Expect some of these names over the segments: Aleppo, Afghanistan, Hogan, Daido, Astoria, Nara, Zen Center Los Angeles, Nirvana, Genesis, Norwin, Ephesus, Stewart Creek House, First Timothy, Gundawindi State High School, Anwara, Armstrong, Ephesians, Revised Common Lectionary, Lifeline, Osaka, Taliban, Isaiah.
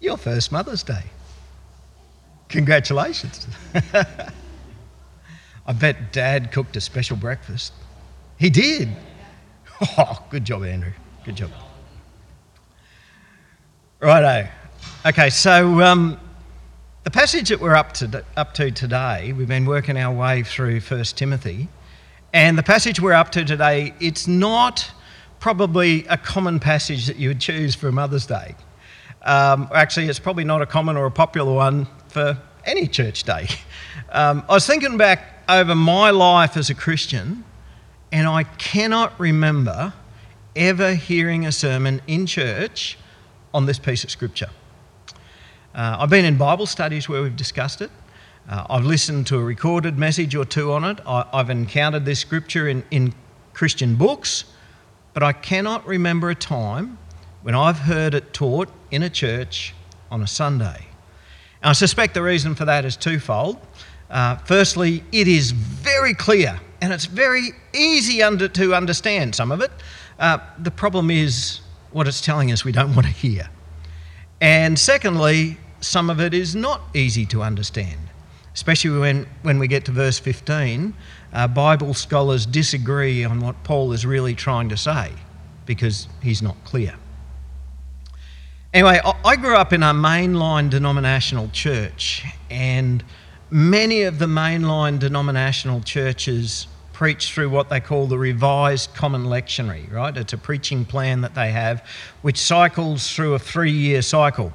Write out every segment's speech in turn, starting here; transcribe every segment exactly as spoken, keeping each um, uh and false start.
your first Mother's Day. Congratulations. I bet Dad cooked a special breakfast. He did. Oh, good job, Andrew. Good job. Righto. Okay, so um, the passage that we're up to up to today, we've been working our way through First Timothy, and the passage we're up to today, it's not probably a common passage that you would choose for Mother's Day. Um, actually, it's probably not a common or a popular one for any church day. Um, I was thinking back over my life as a Christian, and I cannot remember ever hearing a sermon in church on this piece of scripture. Uh, I've been in Bible studies where we've discussed it. Uh, I've listened to a recorded message or two on it. I, I've encountered this scripture in, in Christian books, but I cannot remember a time when I've heard it taught in a church on a Sunday. And I suspect the reason for that is twofold. Uh, firstly, it is very clear and it's very easy under, to understand some of it. Uh, the problem is what it's telling us we don't want to hear. And secondly, some of it is not easy to understand, especially when, when we get to verse fifteen. Uh, Bible scholars disagree on what Paul is really trying to say because he's not clear. Anyway, I grew up in a mainline denominational church, and many of the mainline denominational churches preach through what they call the Revised Common Lectionary, right? It's a preaching plan that they have which cycles through a three-year cycle,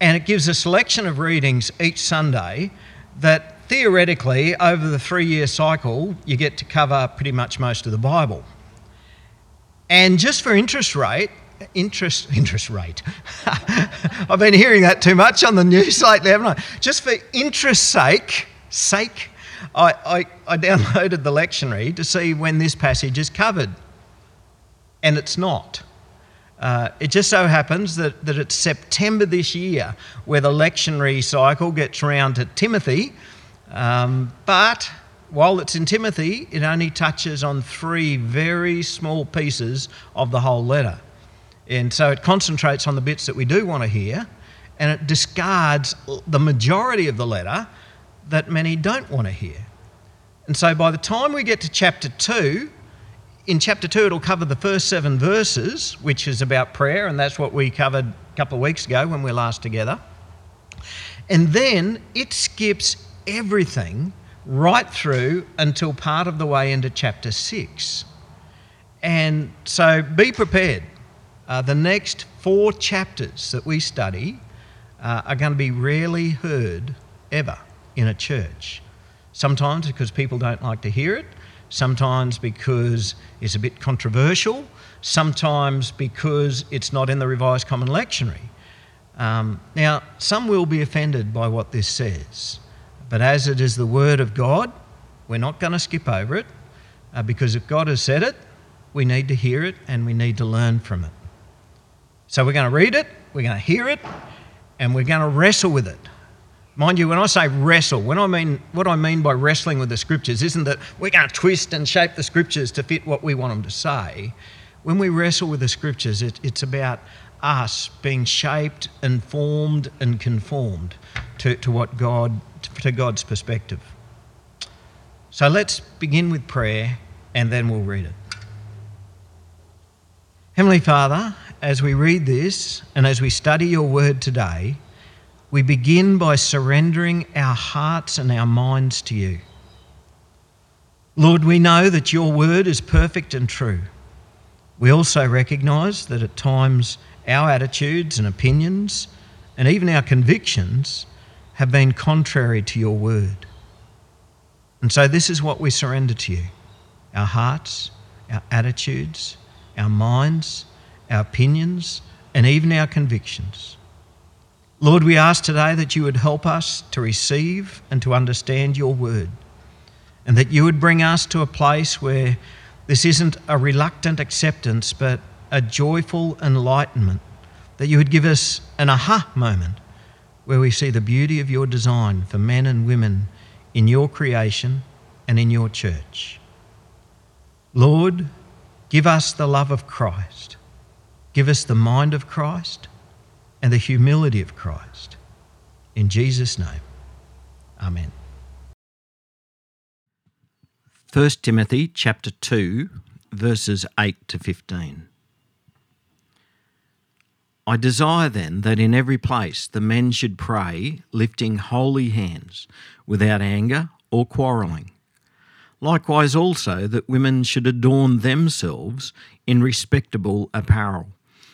and it gives a selection of readings each Sunday that theoretically over the three-year cycle you get to cover pretty much most of the Bible. And just for interest rate, Interest interest rate. I've been hearing that too much on the news lately, haven't I? Just for interest sake, sake, I, I, I downloaded the lectionary to see when this passage is covered. And it's not. Uh, it just so happens that, that it's September this year where the lectionary cycle gets round to Timothy. Um, but while it's in Timothy, it only touches on three very small pieces of the whole letter. And so it concentrates on the bits that we do want to hear, and it discards the majority of the letter that many don't want to hear. And so by the time we get to chapter two, in chapter two it'll cover the first seven verses, which is about prayer, and that's what we covered a couple of weeks ago when we were last together. And then it skips everything right through until part of the way into chapter six. And so be prepared. Uh, the next four chapters that we study uh, are going to be rarely heard ever in a church. Sometimes because people don't like to hear it, sometimes because it's a bit controversial, sometimes because it's not in the Revised Common Lectionary. Um, now, some will be offended by what this says, but as it is the Word of God, we're not going to skip over it uh, because if God has said it, we need to hear it and we need to learn from it. So we're going to read it, we're going to hear it, and we're going to wrestle with it. Mind you, when I say wrestle, when I mean what I mean by wrestling with the Scriptures isn't that we're going to twist and shape the Scriptures to fit what we want them to say. When we wrestle with the Scriptures, it, it's about us being shaped and formed and conformed to, to what God to God's perspective. So let's begin with prayer, and then we'll read it. Heavenly Father, as we read this and as we study your word today, we begin by surrendering our hearts and our minds to you. Lord, we know that your word is perfect and true. We also recognise that at times our attitudes and opinions and even our convictions have been contrary to your word. And so this is what we surrender to you, our hearts, our attitudes, our minds, our opinions, and even our convictions. Lord, we ask today that you would help us to receive and to understand your word, and that you would bring us to a place where this isn't a reluctant acceptance, but a joyful enlightenment, that you would give us an aha moment where we see the beauty of your design for men and women in your creation and in your church. Lord, give us the love of Christ. Give us the mind of Christ and the humility of Christ. In Jesus' name, amen. First Timothy chapter two, verses eight to fifteen. I desire then that in every place the men should pray, lifting holy hands, without anger or quarrelling. Likewise also that women should adorn themselves in respectable apparel,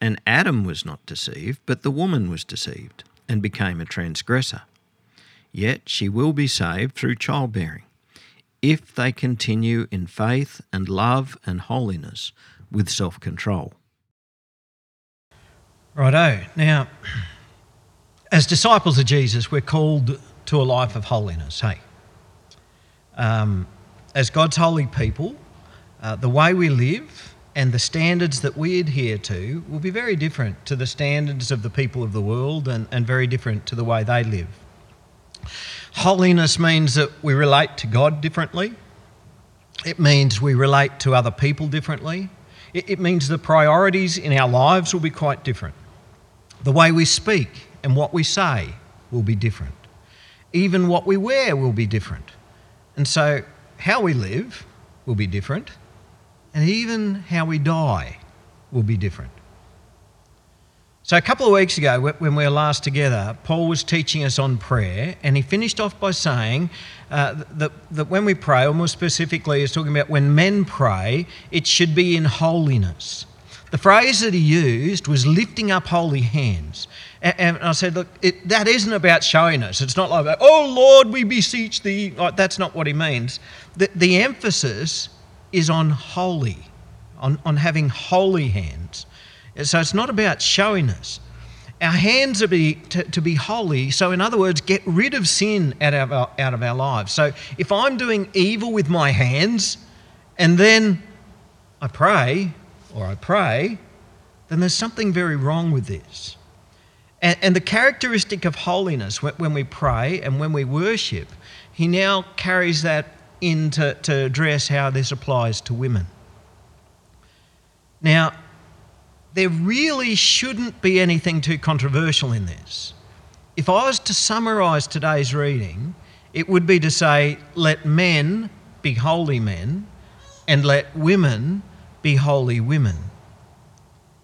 And Adam was not deceived, but the woman was deceived and became a transgressor. Yet she will be saved through childbearing, if they continue in faith and love and holiness with self-control. Righto. Now, as disciples of Jesus, we're called to a life of holiness, hey? Um, as God's holy people, uh, the way we live and the standards that we adhere to will be very different to the standards of the people of the world and, and very different to the way they live. Holiness means that we relate to God differently. It means we relate to other people differently. It, it means the priorities in our lives will be quite different. The way we speak and what we say will be different. Even what we wear will be different. And so how we live will be different. And even how we die will be different. So a couple of weeks ago, when we were last together, Paul was teaching us on prayer, and he finished off by saying uh, that, that when we pray, or more specifically, he's talking about when men pray, it should be in holiness. The phrase that he used was lifting up holy hands. And, and I said, look, it, that isn't about showiness. It's not like, oh, Lord, we beseech thee. Like, that's not what he means. The, the emphasis is on holy, on, on having holy hands. So it's not about showiness. Our hands are be, to, to be holy, so in other words, get rid of sin out of, our, out of our lives. So if I'm doing evil with my hands and then I pray, or I pray, then there's something very wrong with this. And, and the characteristic of holiness, when we pray and when we worship, he now carries that in to, to address how this applies to women. Now, there really shouldn't be anything too controversial in this. If I was to summarise today's reading, it would be to say, let men be holy men and let women be holy women.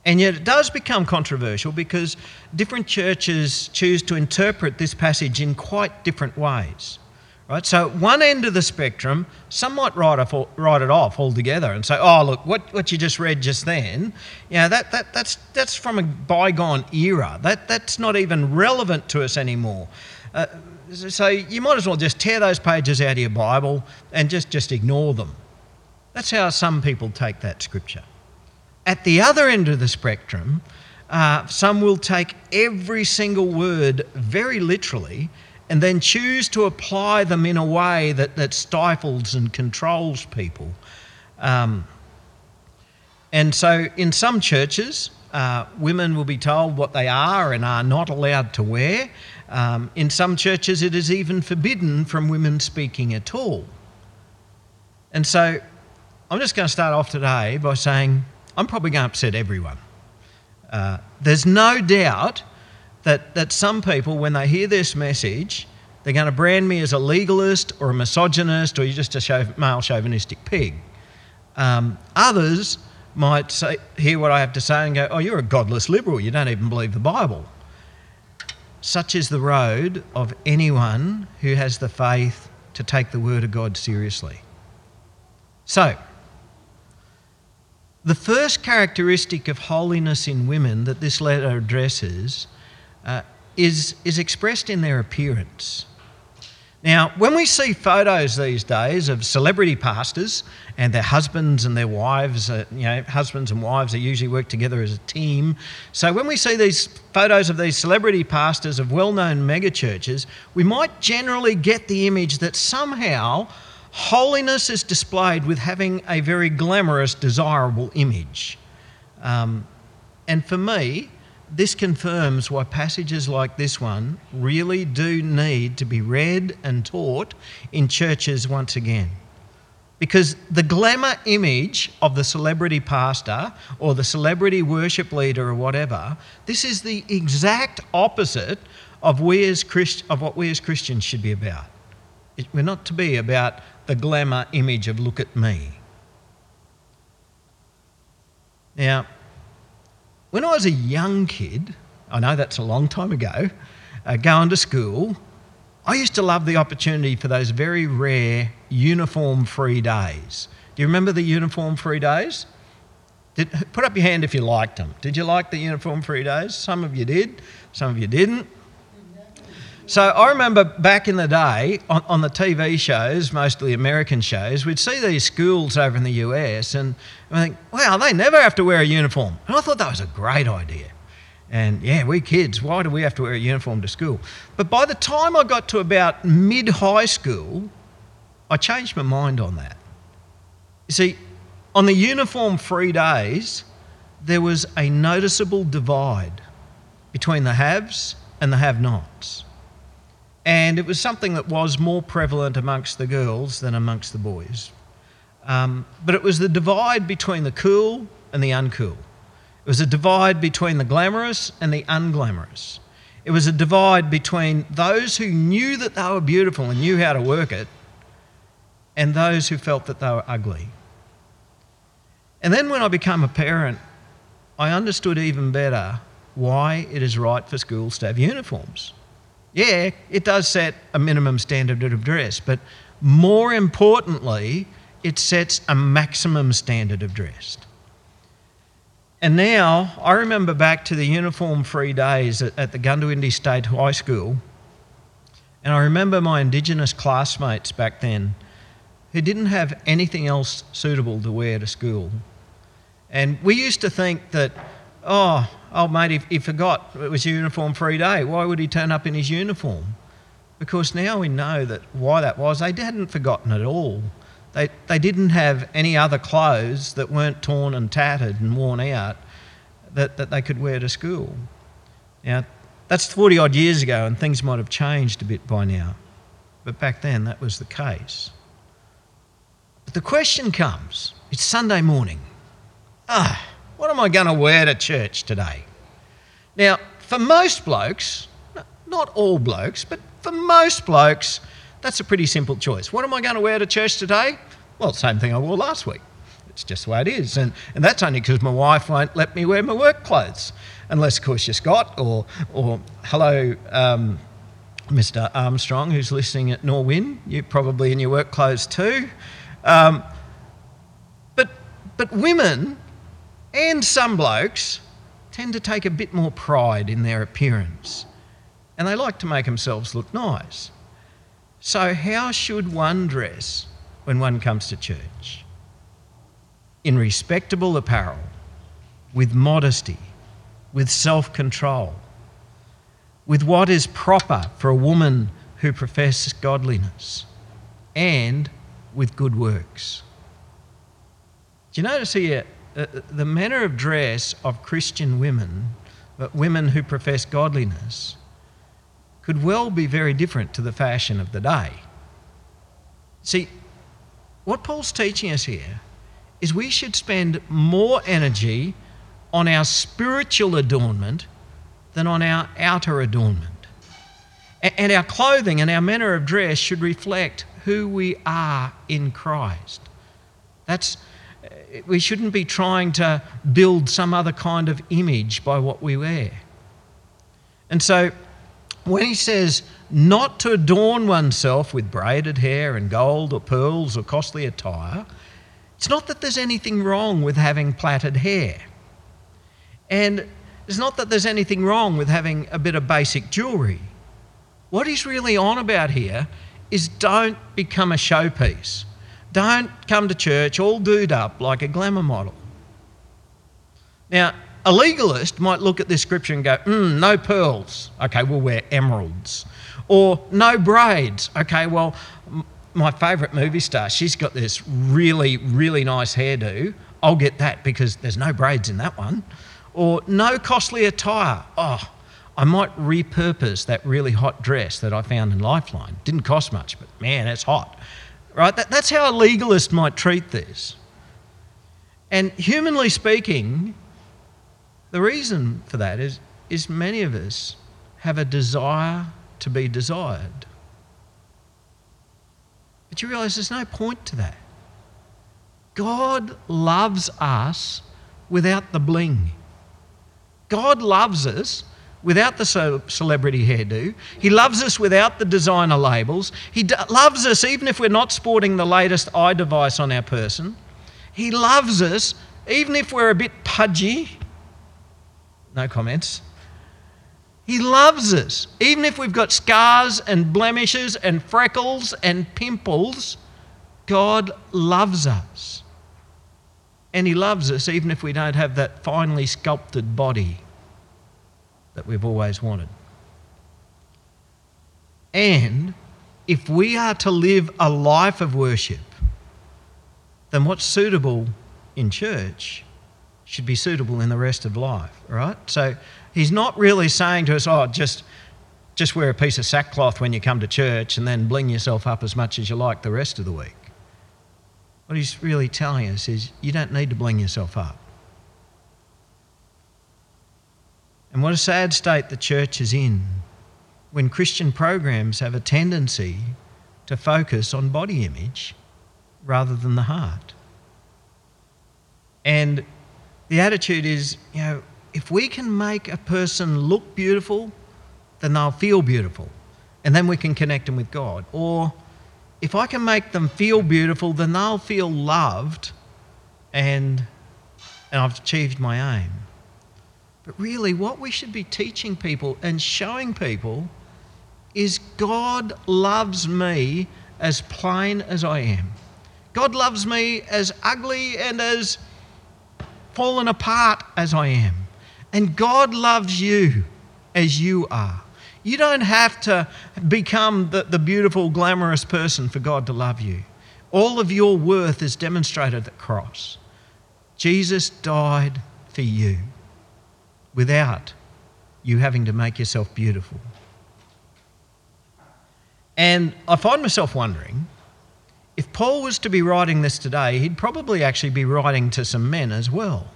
And yet it does become controversial because different churches choose to interpret this passage in quite different ways. Right? So at one end of the spectrum, some might write, off, write it off altogether and say, oh, look, what, what you just read just then, you know, that, that, that's, that's from a bygone era. That, that's not even relevant to us anymore. Uh, so you might as well just tear those pages out of your Bible and just, just ignore them. That's how some people take that scripture. At the other end of the spectrum, uh, some will take every single word very literally and then choose to apply them in a way that, that stifles and controls people. Um, and so in some churches, uh, women will be told what they are and are not allowed to wear. Um, in some churches, it is even forbidden from women speaking at all. And so I'm just going to start off today by saying I'm probably going to upset everyone. Uh, there's no doubt That, that some people, when they hear this message, they're going to brand me as a legalist or a misogynist or you're just a chauv- male chauvinistic pig. Um, others might say, hear what I have to say and go, oh, you're a godless liberal, you don't even believe the Bible. Such is the road of anyone who has the faith to take the Word of God seriously. So, the first characteristic of holiness in women that this letter addresses Uh, is, is expressed in their appearance. Now, when we see photos these days of celebrity pastors and their husbands and their wives, uh, you know, husbands and wives that usually work together as a team. So when we see these photos of these celebrity pastors of well-known megachurches, we might generally get the image that somehow holiness is displayed with having a very glamorous, desirable image. Um, and for me, this confirms why passages like this one really do need to be read and taught in churches once again. Because the glamour image of the celebrity pastor or the celebrity worship leader or whatever, this is the exact opposite of we as Christ, of what we as Christians should be about. It, we're not to be about the glamour image of look at me. Now, when I was a young kid, I know that's a long time ago, uh, going to school, I used to love the opportunity for those very rare uniform-free days. Do you remember the uniform-free days? Did, put up your hand if you liked them. Did you like the uniform-free days? Some of you did, some of you didn't. So I remember back in the day, on, on the T V shows, mostly American shows, we'd see these schools over in the U S and I think, wow, they never have to wear a uniform. And I thought that was a great idea. And yeah, we kids, why do we have to wear a uniform to school? But by the time I got to about mid-high school, I changed my mind on that. You see, on the uniform-free days, there was a noticeable divide between the haves and the have-nots. And it was something that was more prevalent amongst the girls than amongst the boys. Um, but it was the divide between the cool and the uncool. It was a divide between the glamorous and the unglamorous. It was a divide between those who knew that they were beautiful and knew how to work it and those who felt that they were ugly. And then when I became a parent, I understood even better why it is right for schools to have uniforms. Yeah, it does set a minimum standard of dress, but more importantly, it sets a maximum standard of dress. And now, I remember back to the uniform-free days at, at the Gundawindi State High School, and I remember my Indigenous classmates back then who didn't have anything else suitable to wear to school. And we used to think that, oh, oh mate, he, he forgot it was uniform-free day. Why would he turn up in his uniform? Because now we know that why that was. They hadn't forgotten at all. They they didn't have any other clothes that weren't torn and tattered and worn out that, that they could wear to school. Now, that's forty-odd years ago and things might have changed a bit by now. But back then, that was the case. But the question comes, it's Sunday morning. Ah, what am I going to wear to church today? Now, for most blokes, not all blokes, but for most blokes, that's a pretty simple choice. What am I going to wear to church today? Well, same thing I wore last week. It's just the way it is. And, and that's only because my wife won't let me wear my work clothes. Unless, of course, you're Scott or, or hello, um, Mister Armstrong, who's listening at Norwin. You're probably in your work clothes too. Um, but but women... and some blokes tend to take a bit more pride in their appearance and they like to make themselves look nice. So how should one dress when one comes to church? In respectable apparel, with modesty, with self-control, with what is proper for a woman who professes godliness, and with good works. Do you notice here the manner of dress of Christian women, but women who profess godliness, could well be very different to the fashion of the day. See, what Paul's teaching us here is we should spend more energy on our spiritual adornment than on our outer adornment. And our clothing and our manner of dress should reflect who we are in Christ. That's... We shouldn't be trying to build some other kind of image by what we wear. And so when he says not to adorn oneself with braided hair and gold or pearls or costly attire, it's not that there's anything wrong with having plaited hair. And it's not that there's anything wrong with having a bit of basic jewellery. What he's really on about here is don't become a showpiece. Don't come to church all doed up like a glamour model. Now, a legalist might look at this scripture and go, mm, no pearls, okay, we'll wear emeralds. Or no braids, okay, well, m- my favourite movie star, she's got this really, really nice hairdo, I'll get that because there's no braids in that one. Or no costly attire, oh, I might repurpose that really hot dress that I found in Lifeline. Didn't cost much, but man, it's hot. Right? That, that's how a legalist might treat this. And humanly speaking, the reason for that is, is many of us have a desire to be desired. But you realise there's no point to that. God loves us without the bling. God loves us without the celebrity hairdo. He loves us without the designer labels. He d- loves us even if we're not sporting the latest eye device on our person. He loves us even if we're a bit pudgy. No comments. He loves us even if we've got scars and blemishes and freckles and pimples. God loves us. And he loves us even if we don't have that finely sculpted body that we've always wanted. And if we are to live a life of worship, then what's suitable in church should be suitable in the rest of life, right? So he's not really saying to us, oh, just, just wear a piece of sackcloth when you come to church and then bling yourself up as much as you like the rest of the week. What he's really telling us is you don't need to bling yourself up. And what a sad state the church is in when Christian programs have a tendency to focus on body image rather than the heart. And the attitude is, you know, if we can make a person look beautiful, then they'll feel beautiful, and then we can connect them with God. Or if I can make them feel beautiful, then they'll feel loved, and, and I've achieved my aim. But really, what we should be teaching people and showing people is God loves me as plain as I am. God loves me as ugly and as fallen apart as I am. And God loves you as you are. You don't have to become the, the beautiful, glamorous person for God to love you. All of your worth is demonstrated at the cross. Jesus died for you, without you having to make yourself beautiful. And I find myself wondering, if Paul was to be writing this today, he'd probably actually be writing to some men as well.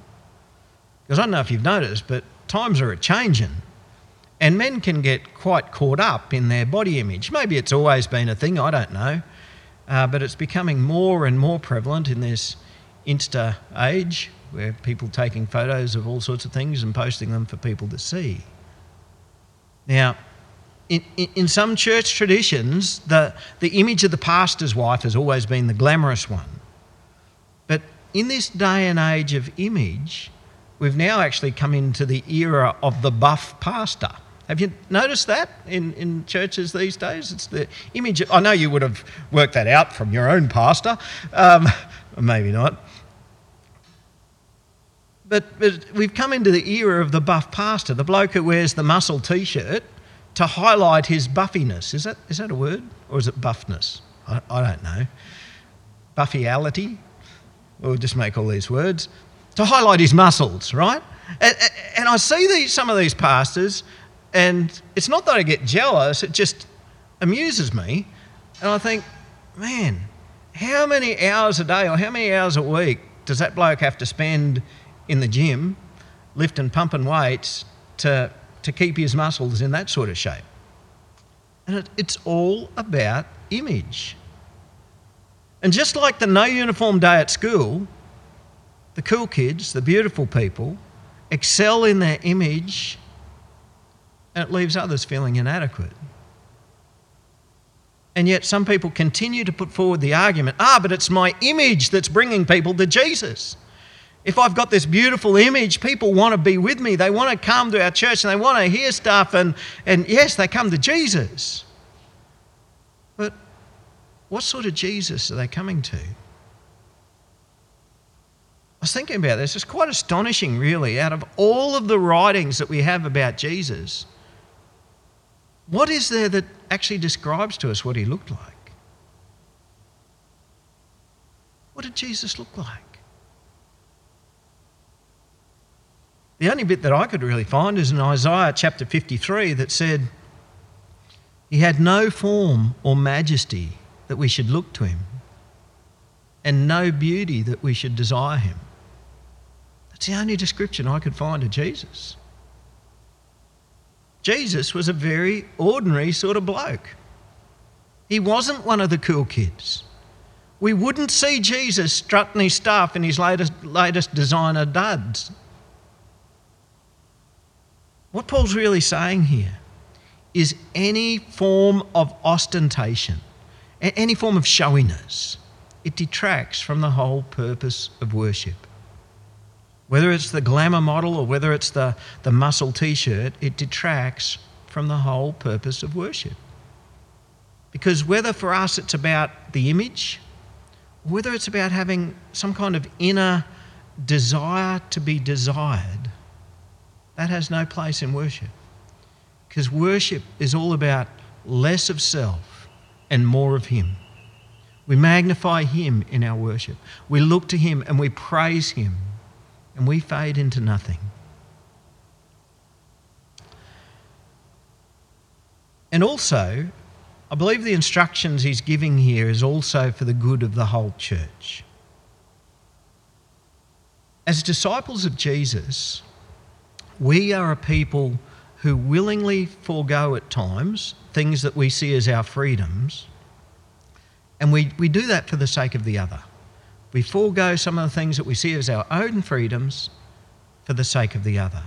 Because I don't know if you've noticed, but times are a-changing. And men can get quite caught up in their body image. Maybe it's always been a thing, I don't know. Uh, but it's becoming more and more prevalent in this Insta age, where people taking photos of all sorts of things and posting them for people to see. Now, in, in, in some church traditions, the, the image of the pastor's wife has always been the glamorous one. But in this day and age of image, we've now actually come into the era of the buff pastor. Have you noticed that in, in churches these days? It's the image... I know you would have worked that out from your own pastor. Um, maybe not. But, but we've come into the era of the buff pastor, the bloke who wears the muscle T-shirt to highlight his buffiness. Is that is that a word? Or is it buffness? I, I don't know. Buffiality? We'll just make all these words. To highlight his muscles, right? And, and I see these, some of these pastors, and it's not that I get jealous, it just amuses me. And I think, man, how many hours a day or how many hours a week does that bloke have to spend in the gym, lifting, pumping weights to, to keep his muscles in that sort of shape? And it, it's all about image. And just like the no uniform day at school, the cool kids, the beautiful people, excel in their image, and it leaves others feeling inadequate. And yet some people continue to put forward the argument, ah, but it's my image that's bringing people to Jesus. If I've got this beautiful image, people want to be with me. They want to come to our church and they want to hear stuff and, and yes, they come to Jesus. But What sort of Jesus are they coming to? I was thinking about this. It's quite astonishing, really, out of all of the writings that we have about Jesus, what is there that actually describes to us what he looked like? What did Jesus look like? The only bit that I could really find is in Isaiah chapter fifty-three that said, "He had no form or majesty that we should look to him, and no beauty that we should desire him." That's the only description I could find of Jesus. Jesus was a very ordinary sort of bloke. He wasn't one of the cool kids. We wouldn't see Jesus strutting his stuff in his latest, latest designer duds. What Paul's really saying here is any form of ostentation, any form of showiness, it detracts from the whole purpose of worship. Whether it's the glamour model or whether it's the, the muscle t-shirt, it detracts from the whole purpose of worship. Because whether for us it's about the image, whether it's about having some kind of inner desire to be desired, that has no place in worship. Because worship is all about less of self and more of him. We magnify him in our worship. We look to him and we praise him, and we fade into nothing. And also, I believe the instructions he's giving here is also for the good of the whole church. As disciples of Jesus, we are a people who willingly forego at times things that we see as our freedoms. And we, we do that for the sake of the other. We forego some of the things that we see as our own freedoms for the sake of the other.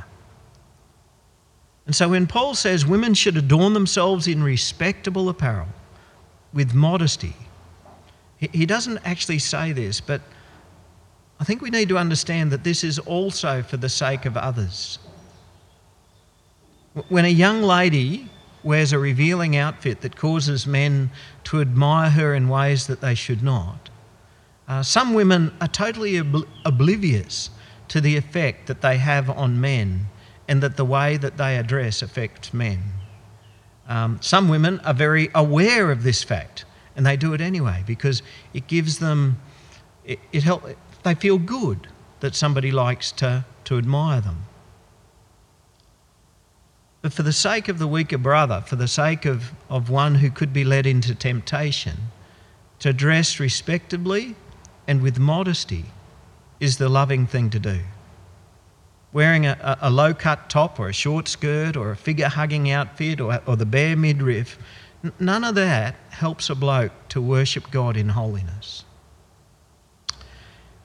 And so when Paul says women should adorn themselves in respectable apparel with modesty, he, he doesn't actually say this, but I think we need to understand that this is also for the sake of others. When a young lady wears a revealing outfit that causes men to admire her in ways that they should not. Uh, some women are totally obl- oblivious to the effect that they have on men and that the way that they dress affects men. Um, some women are very aware of this fact and they do it anyway because it gives them, it, it help, they feel good that somebody likes to, to admire them. But for the sake of the weaker brother, for the sake of, of one who could be led into temptation, to dress respectably and with modesty is the loving thing to do. Wearing a, a low-cut top or a short skirt or a figure-hugging outfit or, or the bare midriff, n- none of that helps a bloke to worship God in holiness.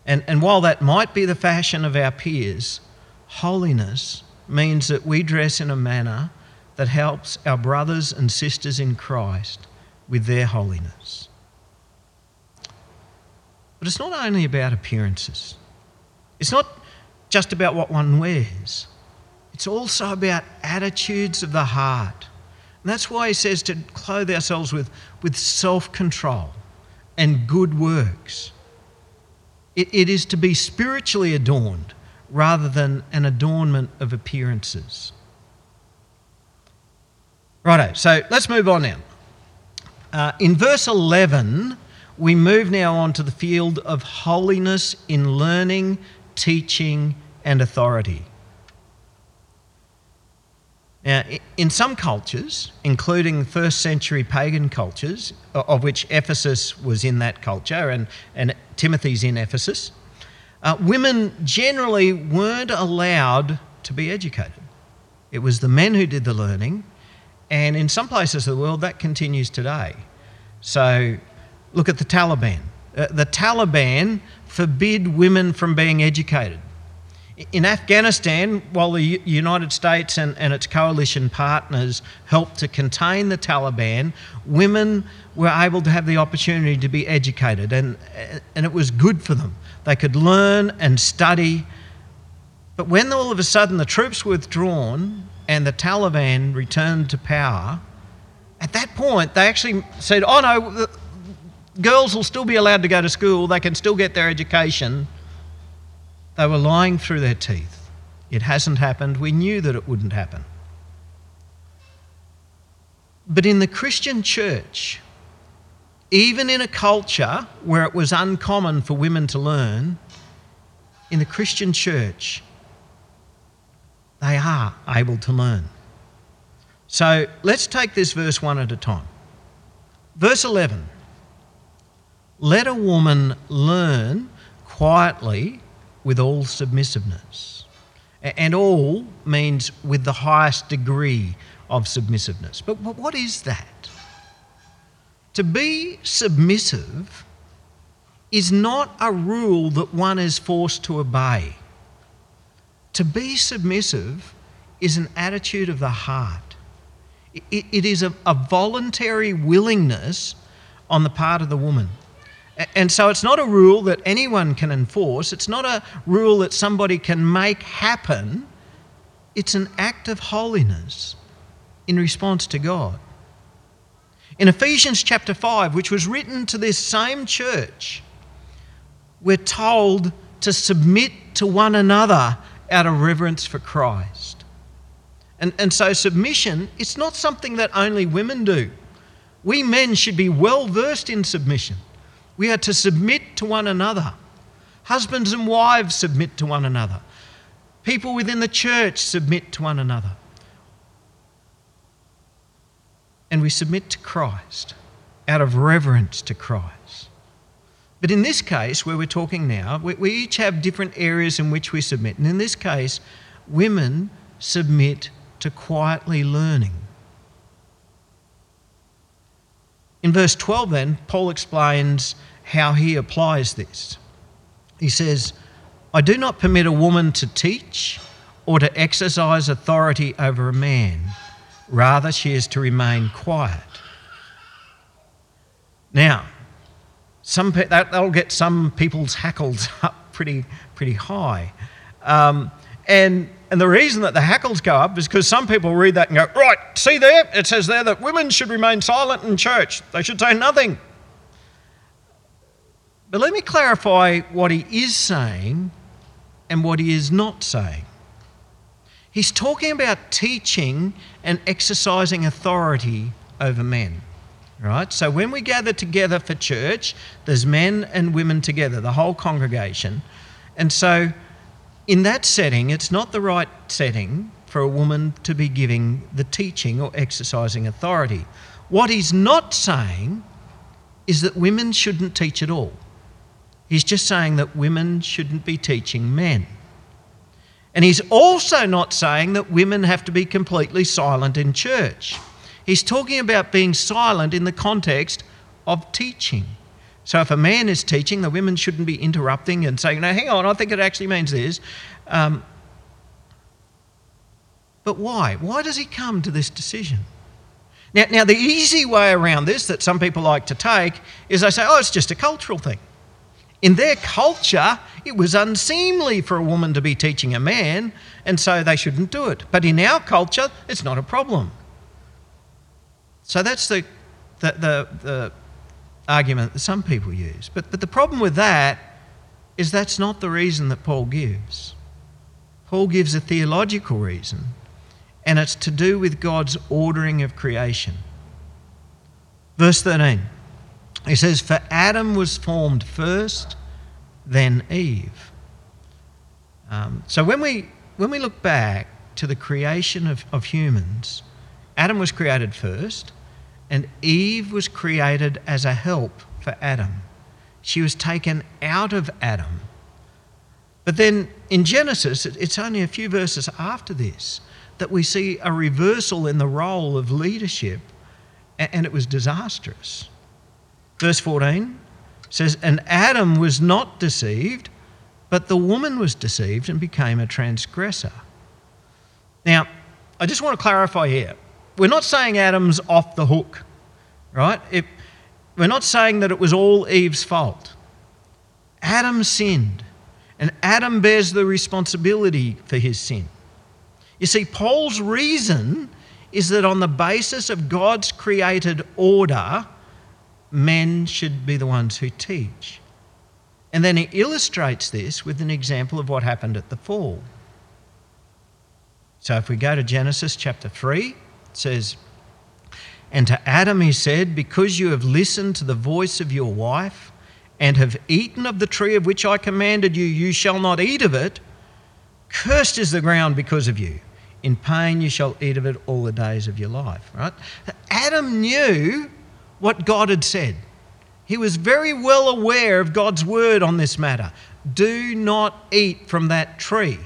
And, and while that might be the fashion of our peers, holiness means that we dress in a manner that helps our brothers and sisters in Christ with their holiness. But it's not only about appearances. It's not just about what one wears. It's also about attitudes of the heart. And that's why he says to clothe ourselves with, with self-control and good works. It, it is to be spiritually adorned rather than an adornment of appearances. Righto, so let's move on now. Uh, in verse eleven, we move now on to the field of holiness in learning, teaching, and authority. Now, in some cultures, including first century pagan cultures, of which Ephesus was in that culture, and, and Timothy's in Ephesus, Uh, women generally weren't allowed to be educated. It was the men who did the learning, and in some places of the world that continues today. So look at the Taliban. Uh, the Taliban forbid women from being educated. In Afghanistan, while the U- United States and, and its coalition partners helped to contain the Taliban, women were able to have the opportunity to be educated, and, and it was good for them. They could learn and study. But when all of a sudden the troops were withdrawn and the Taliban returned to power, at that point they actually said, oh no, girls will still be allowed to go to school. They can still get their education. They were lying through their teeth. It hasn't happened. We knew that it wouldn't happen. But in the Christian church, even in a culture where it was uncommon for women to learn, in the Christian church, they are able to learn. So let's take this verse one at a time. Verse eleven, let a woman learn quietly with all submissiveness. And all means with the highest degree of submissiveness. But what is that? To be submissive is not a rule that one is forced to obey. To be submissive is an attitude of the heart. It, it is a, a voluntary willingness on the part of the woman. And so it's not a rule that anyone can enforce. It's not a rule that somebody can make happen. It's an act of holiness in response to God. In Ephesians chapter five, which was written to this same church, we're told to submit to one another out of reverence for Christ. And, and so submission, it's not something that only women do. We men should be well versed in submission. We are to submit to one another. Husbands and wives submit to one another. People within the church submit to one another. And we submit to Christ out of reverence to Christ. But in this case, where we're talking now, we, we each have different areas in which we submit. And in this case, women submit to quietly learning. In verse twelve then, Paul explains how he applies this. He says, I do not permit a woman to teach or to exercise authority over a man. Rather, she is to remain quiet. Now, some pe- that, that'll get some people's hackles up pretty pretty high. Um, and, and the reason that the hackles go up is because some people read that and go, right, see there? It says there that women should remain silent in church. They should say nothing. But let me clarify what he is saying and what he is not saying. He's talking about teaching and exercising authority over men. Right? So when we gather together for church, there's men and women together, the whole congregation. And so in that setting, it's not the right setting for a woman to be giving the teaching or exercising authority. What he's not saying is that women shouldn't teach at all. He's just saying that women shouldn't be teaching men. And he's also not saying that women have to be completely silent in church. He's talking about being silent in the context of teaching. So if a man is teaching, the women shouldn't be interrupting and saying, no, hang on, I think it actually means this. Um, but why? Why does he come to this decision? Now, now, the easy way around this that some people like to take is they say, oh, it's just a cultural thing. In their culture, it was unseemly for a woman to be teaching a man, and so they shouldn't do it. But in our culture, it's not a problem. So that's the the, the, the argument that some people use. But, but the problem with that is that's not the reason that Paul gives. Paul gives a theological reason, and it's to do with God's ordering of creation. Verse thirteen, he says, for Adam was formed first, then Eve. Um, so when we when we look back to the creation of, of humans, Adam was created first, and Eve was created as a help for Adam. She was taken out of Adam. But then in Genesis, it's only a few verses after this that we see a reversal in the role of leadership, and it was disastrous. Verse fourteen says, and Adam was not deceived, but the woman was deceived and became a transgressor. Now, I just want to clarify here. We're not saying Adam's off the hook, right? If, we're not saying that it was all Eve's fault. Adam sinned, and Adam bears the responsibility for his sin. You see, Paul's reason is that on the basis of God's created order, men should be the ones who teach. And then he illustrates this with an example of what happened at the fall. So if we go to Genesis chapter three, it says, "And to Adam he said, because you have listened to the voice of your wife and have eaten of the tree of which I commanded you, you shall not eat of it. Cursed is the ground because of you. In pain you shall eat of it all the days of your life." Right? Adam knew what God had said. He was very well aware of God's word on this matter. Do not eat from that tree.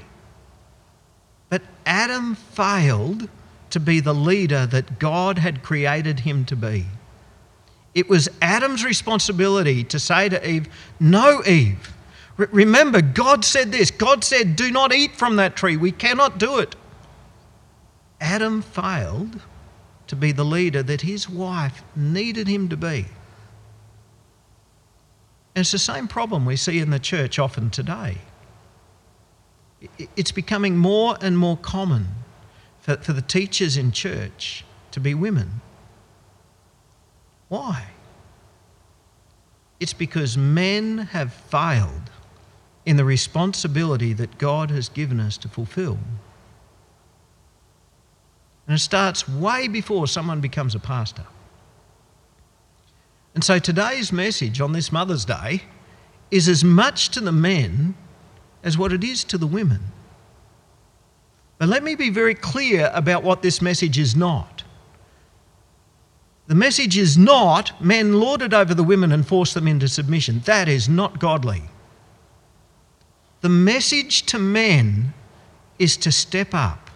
But Adam failed to be the leader that God had created him to be. It was Adam's responsibility to say to Eve, "No, Eve. Re- remember, God said this. God said, do not eat from that tree. We cannot do it." Adam failed to be the leader that his wife needed him to be. And it's the same problem we see in the church often today. It's becoming more and more common for, for the teachers in church to be women. Why? It's because men have failed in the responsibility that God has given us to fulfill. And it starts way before someone becomes a pastor. And so today's message on this Mother's Day is as much to the men as what it is to the women. But let me be very clear about what this message is not. The message is not men lorded over the women and force them into submission. That is not godly. The message to men is to step up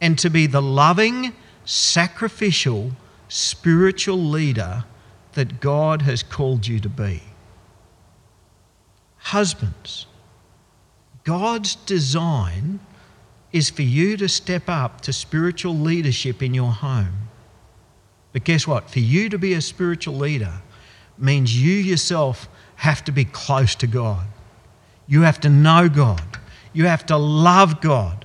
and to be the loving, sacrificial, spiritual leader that God has called you to be. Husbands, God's design is for you to step up to spiritual leadership in your home. But guess what? For you to be a spiritual leader means you yourself have to be close to God. You have to know God. You have to love God.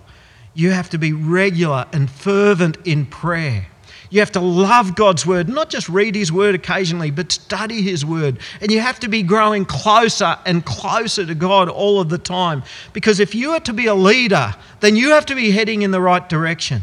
You have to be regular and fervent in prayer. You have to love God's word, not just read his word occasionally, but study his word. And you have to be growing closer and closer to God all of the time. Because if you are to be a leader, then you have to be heading in the right direction.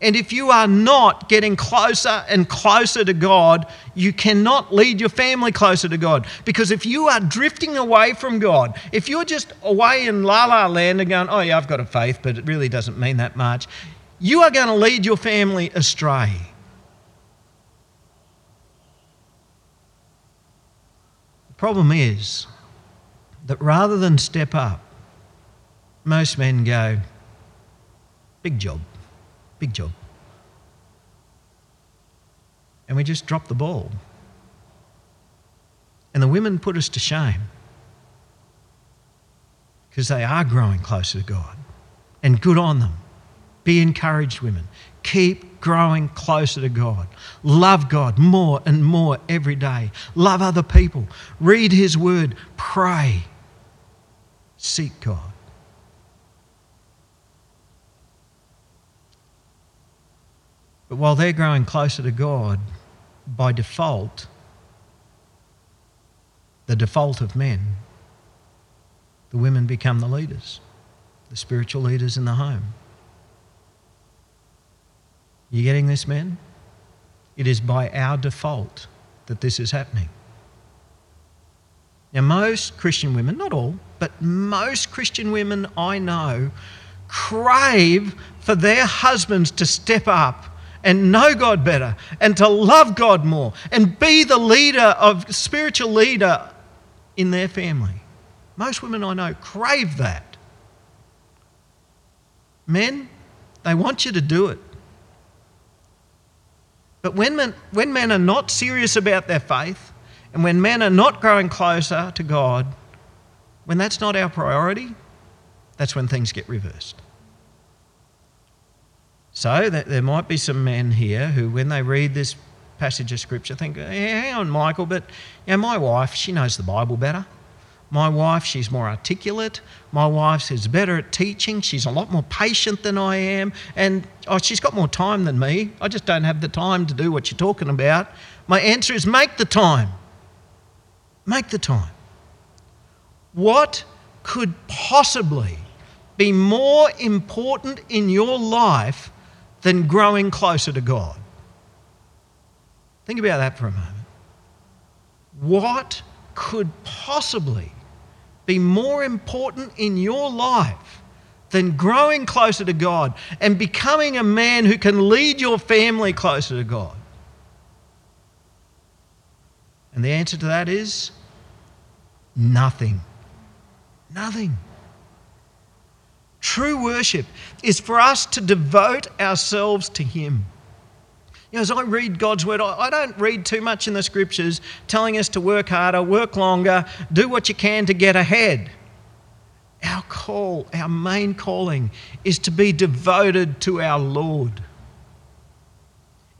And if you are not getting closer and closer to God, you cannot lead your family closer to God. Because if you are drifting away from God, if you're just away in la-la land and going, "Oh yeah, I've got a faith, but it really doesn't mean that much," you are going to lead your family astray. The problem is that rather than step up, most men go, "Big job. Big job." And we just drop the ball. And the women put us to shame because they are growing closer to God. And good on them. Be encouraged, women. Keep growing closer to God. Love God more and more every day. Love other people. Read his word. Pray. Seek God. But while they're growing closer to God, by default, the default of men, the women become the leaders, the spiritual leaders in the home. You getting this, men? It is by our default that this is happening. Now, most Christian women, not all, but most Christian women I know crave for their husbands to step up and know God better, and to love God more, and be the leader of spiritual leader in their family. Most women I know crave that. Men, they want you to do it. But when men, when men are not serious about their faith, and when men are not growing closer to God, when that's not our priority, that's when things get reversed. So there might be some men here who, when they read this passage of Scripture, think, "Hey, hang on, Michael, but you know, my wife, she knows the Bible better. My wife, she's more articulate. My wife is better at teaching. She's a lot more patient than I am. And oh, she's got more time than me. I just don't have the time to do what you're talking about. My answer is make the time. Make the time. What could possibly be more important in your life than growing closer to God? Think about that for a moment. What could possibly be more important in your life than growing closer to God and becoming a man who can lead your family closer to God? And the answer to that is nothing. Nothing. True worship is for us to devote ourselves to Him. You know, as I read God's Word, I don't read too much in the Scriptures telling us to work harder, work longer, do what you can to get ahead. Our call, our main calling, is to be devoted to our Lord.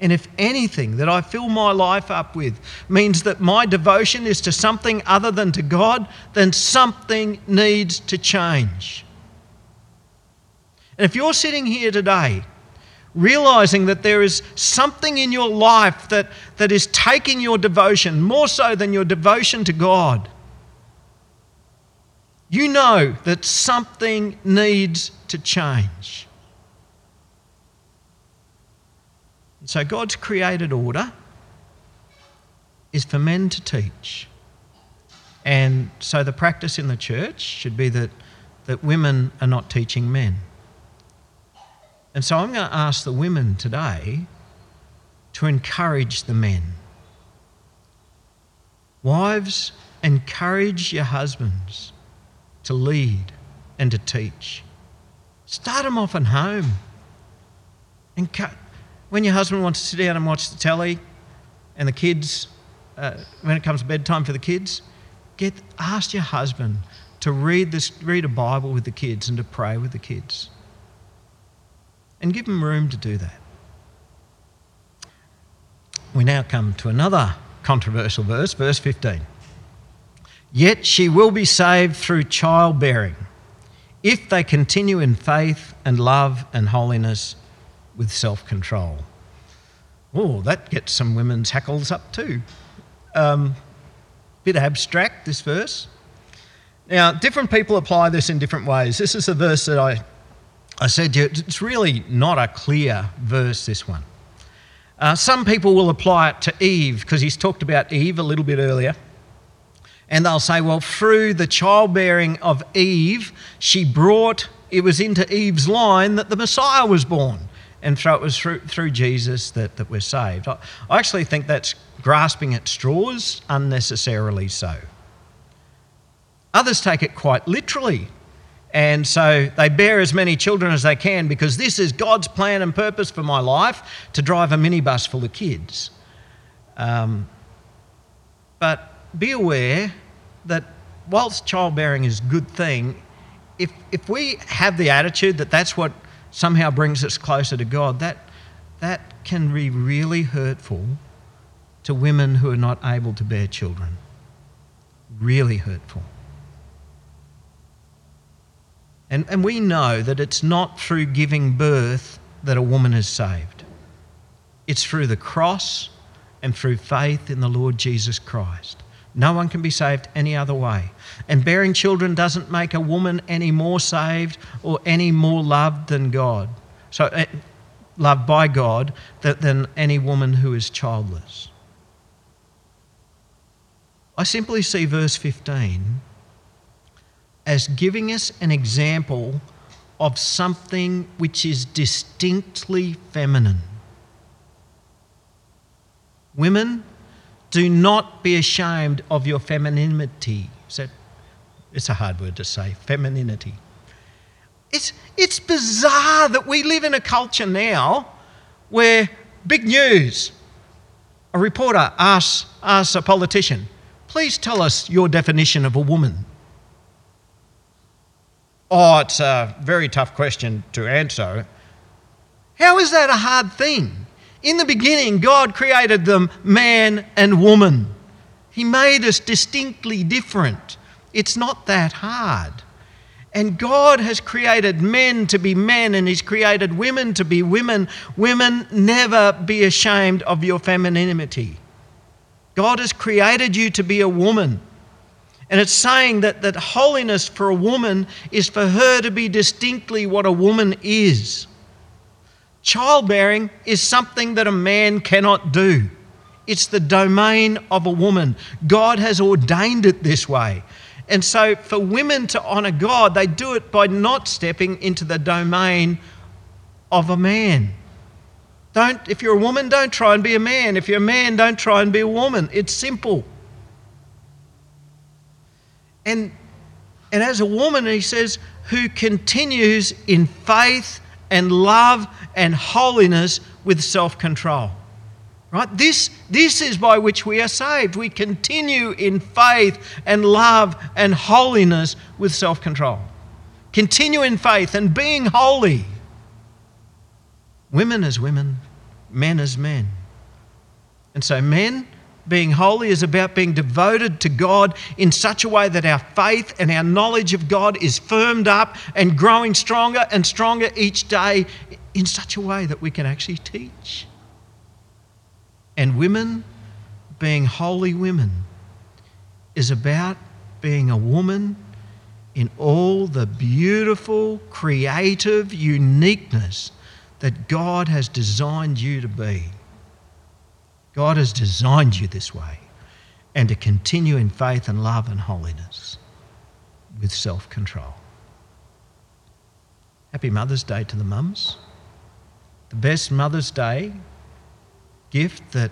And if anything that I fill my life up with means that my devotion is to something other than to God, then something needs to change. And if you're sitting here today realising that there is something in your life that, that is taking your devotion, more so than your devotion to God, you know that something needs to change. So God's created order is for men to teach. And so the practice in the church should be that, that women are not teaching men. And so I'm going to ask the women today to encourage the men. Wives, encourage your husbands to lead and to teach. Start them off at home. Encourage. When your husband wants to sit down and watch the telly and the kids, uh, when it comes bedtime for the kids, get ask your husband to read this, read a Bible with the kids and to pray with the kids. And give them room to do that. We now come to another controversial verse, verse fifteen. Yet she will be saved through childbearing if they continue in faith and love and holiness with self-control. Oh, that gets some women's hackles up too. Um, bit abstract, this verse. Now, different people apply this in different ways. This is a verse that I, I said to you, it's really not a clear verse, this one. Uh, some people will apply it to Eve, because he's talked about Eve a little bit earlier. And they'll say, well, through the childbearing of Eve, she brought, it was into Eve's line that the Messiah was born. And so it was through, through Jesus that, that we're saved. I, I actually think that's grasping at straws, unnecessarily so. Others take it quite literally. And so they bear as many children as they can because this is God's plan and purpose for my life, to drive a minibus full of kids. Um, but be aware that whilst childbearing is a good thing, if if we have the attitude that that's what somehow brings us closer to God, that that can be really hurtful to women who are not able to bear children. Really hurtful. And and we know that it's not through giving birth that a woman is saved. It's through the cross and through faith in the Lord Jesus Christ. No one can be saved any other way. And bearing children doesn't make a woman any more saved or any more loved than God. So uh, loved by God than any woman who is childless. I simply see verse fifteen as giving us an example of something which is distinctly feminine. Women, do not be ashamed of your femininity. So it's a hard word to say, femininity. It's, it's bizarre that we live in a culture now where big news, a reporter asks, asks a politician, please tell us your definition of a woman. Oh, it's a very tough question to answer. How is that a hard thing? In the beginning, God created them man and woman. He made us distinctly different. It's not that hard. And God has created men to be men, and He's created women to be women. Women, never be ashamed of your femininity. God has created you to be a woman. And it's saying that, that holiness for a woman is for her to be distinctly what a woman is. Childbearing is something that a man cannot do. It's the domain of a woman. God has ordained it this way. And so for women to honour God, they do it by not stepping into the domain of a man. Don't, if you're a woman, don't try and be a man. If you're a man, don't try and be a woman. It's simple. And, and as a woman, he says, who continues in faith and love and holiness with self-control. Right? This, this is by which we are saved. We continue in faith and love and holiness with self-control. Continue in faith and being holy. Women as women, men as men. And so men being holy is about being devoted to God in such a way that our faith and our knowledge of God is firmed up and growing stronger and stronger each day in such a way that we can actually teach. And women being holy women is about being a woman in all the beautiful, creative uniqueness that God has designed you to be. God has designed you this way, and to continue in faith and love and holiness with self-control. Happy Mother's Day to the mums. The best Mother's Day gift that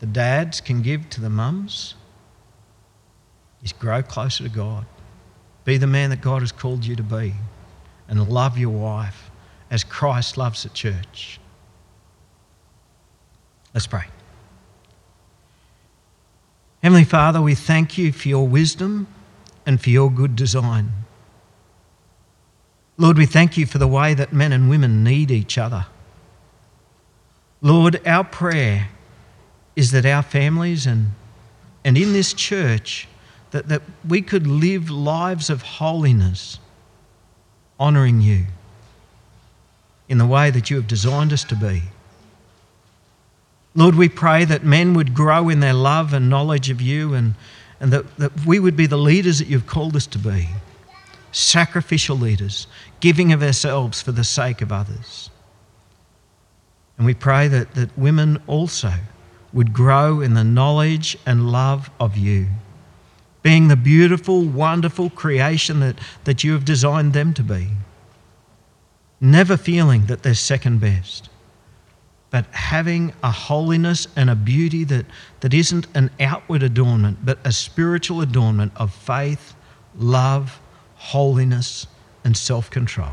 the dads can give to the mums is grow closer to God. Be the man that God has called you to be, and love your wife as Christ loves the church. Let's pray. Heavenly Father, we thank you for your wisdom and for your good design. Lord, we thank you for the way that men and women need each other. Lord, our prayer is that our families and, and in this church, that, that we could live lives of holiness, honouring you in the way that you have designed us to be. Lord, we pray that men would grow in their love and knowledge of you, and, and that, that we would be the leaders that you've called us to be, sacrificial leaders, giving of ourselves for the sake of others. And we pray that, that women also would grow in the knowledge and love of you, being the beautiful, wonderful creation that, that you have designed them to be, never feeling that they're second best, but having a holiness and a beauty that, that isn't an outward adornment, but a spiritual adornment of faith, love, holiness, and self-control.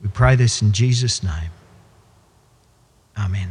We pray this in Jesus' name. Amen.